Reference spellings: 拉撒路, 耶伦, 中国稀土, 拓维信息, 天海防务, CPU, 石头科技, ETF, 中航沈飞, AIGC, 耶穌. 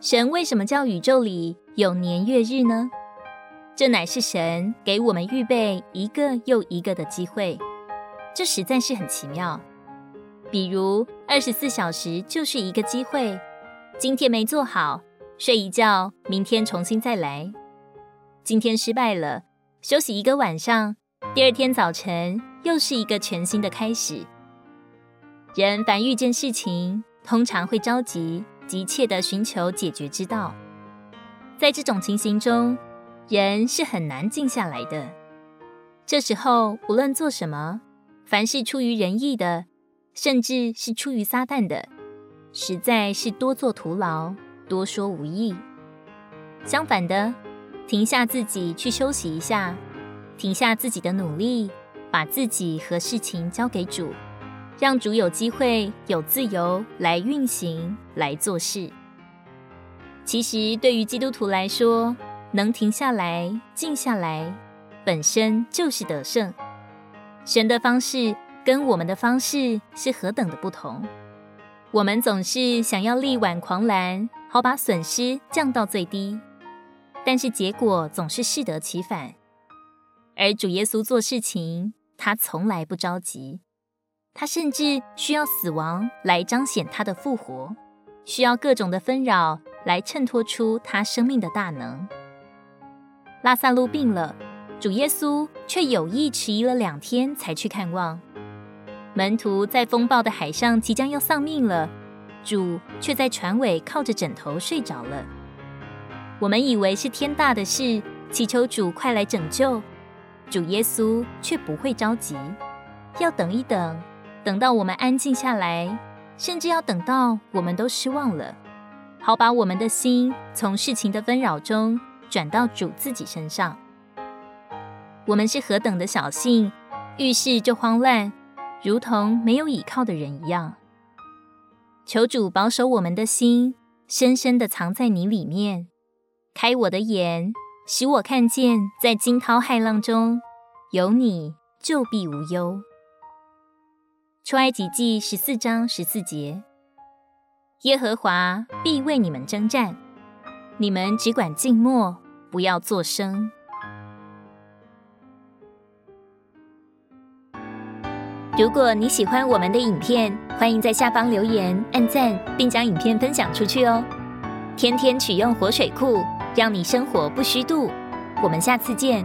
神为什么叫宇宙里有年月日呢？这乃是神给我们预备一个又一个的机会，这实在是很奇妙。比如24小时就是一个机会，今天没做好，睡一觉，明天重新再来。今天失败了，休息一个晚上，第二天早晨又是一个全新的开始。人凡遇见事情，通常会着急急切地寻求解决之道，在这种情形中，人是很难静下来的。这时候无论做什么，凡是出于人意的，甚至是出于撒旦的，实在是多做徒劳，多说无益。相反的，停下自己去休息一下，停下自己的努力，把自己和事情交给主，让主有机会有自由来运行来做事。其实对于基督徒来说，能停下来静下来本身就是得胜。神的方式跟我们的方式是何等的不同，我们总是想要力挽狂澜，好把损失降到最低，但是结果总是适得其反。而主耶稣做事情，他从来不着急，他甚至需要死亡来彰显他的复活，需要各种的纷扰来衬托出他生命的大能。拉撒路病了，主耶稣却有意迟疑了2天才去看望。门徒在风暴的海上即将要丧命了，主却在船尾靠着枕头睡着了。我们以为是天大的事，祈求主快来拯救，主耶稣却不会着急，要等一等，等到我们安静下来，甚至要等到我们都失望了，好把我们的心从事情的纷扰中转到主自己身上。我们是何等的小信，遇事就慌乱，如同没有倚靠的人一样。求主保守我们的心，深深地藏在你里面。开我的眼，使我看见在惊涛骇浪中，有你就必无忧。出埃及记14章14节，耶和华必为你们征战，你们只管静默，不要作声。如果你喜欢我们的影片，欢迎在下方留言、按赞，并将影片分享出去哦。天天取用活水库，让你生活不虚度。我们下次见。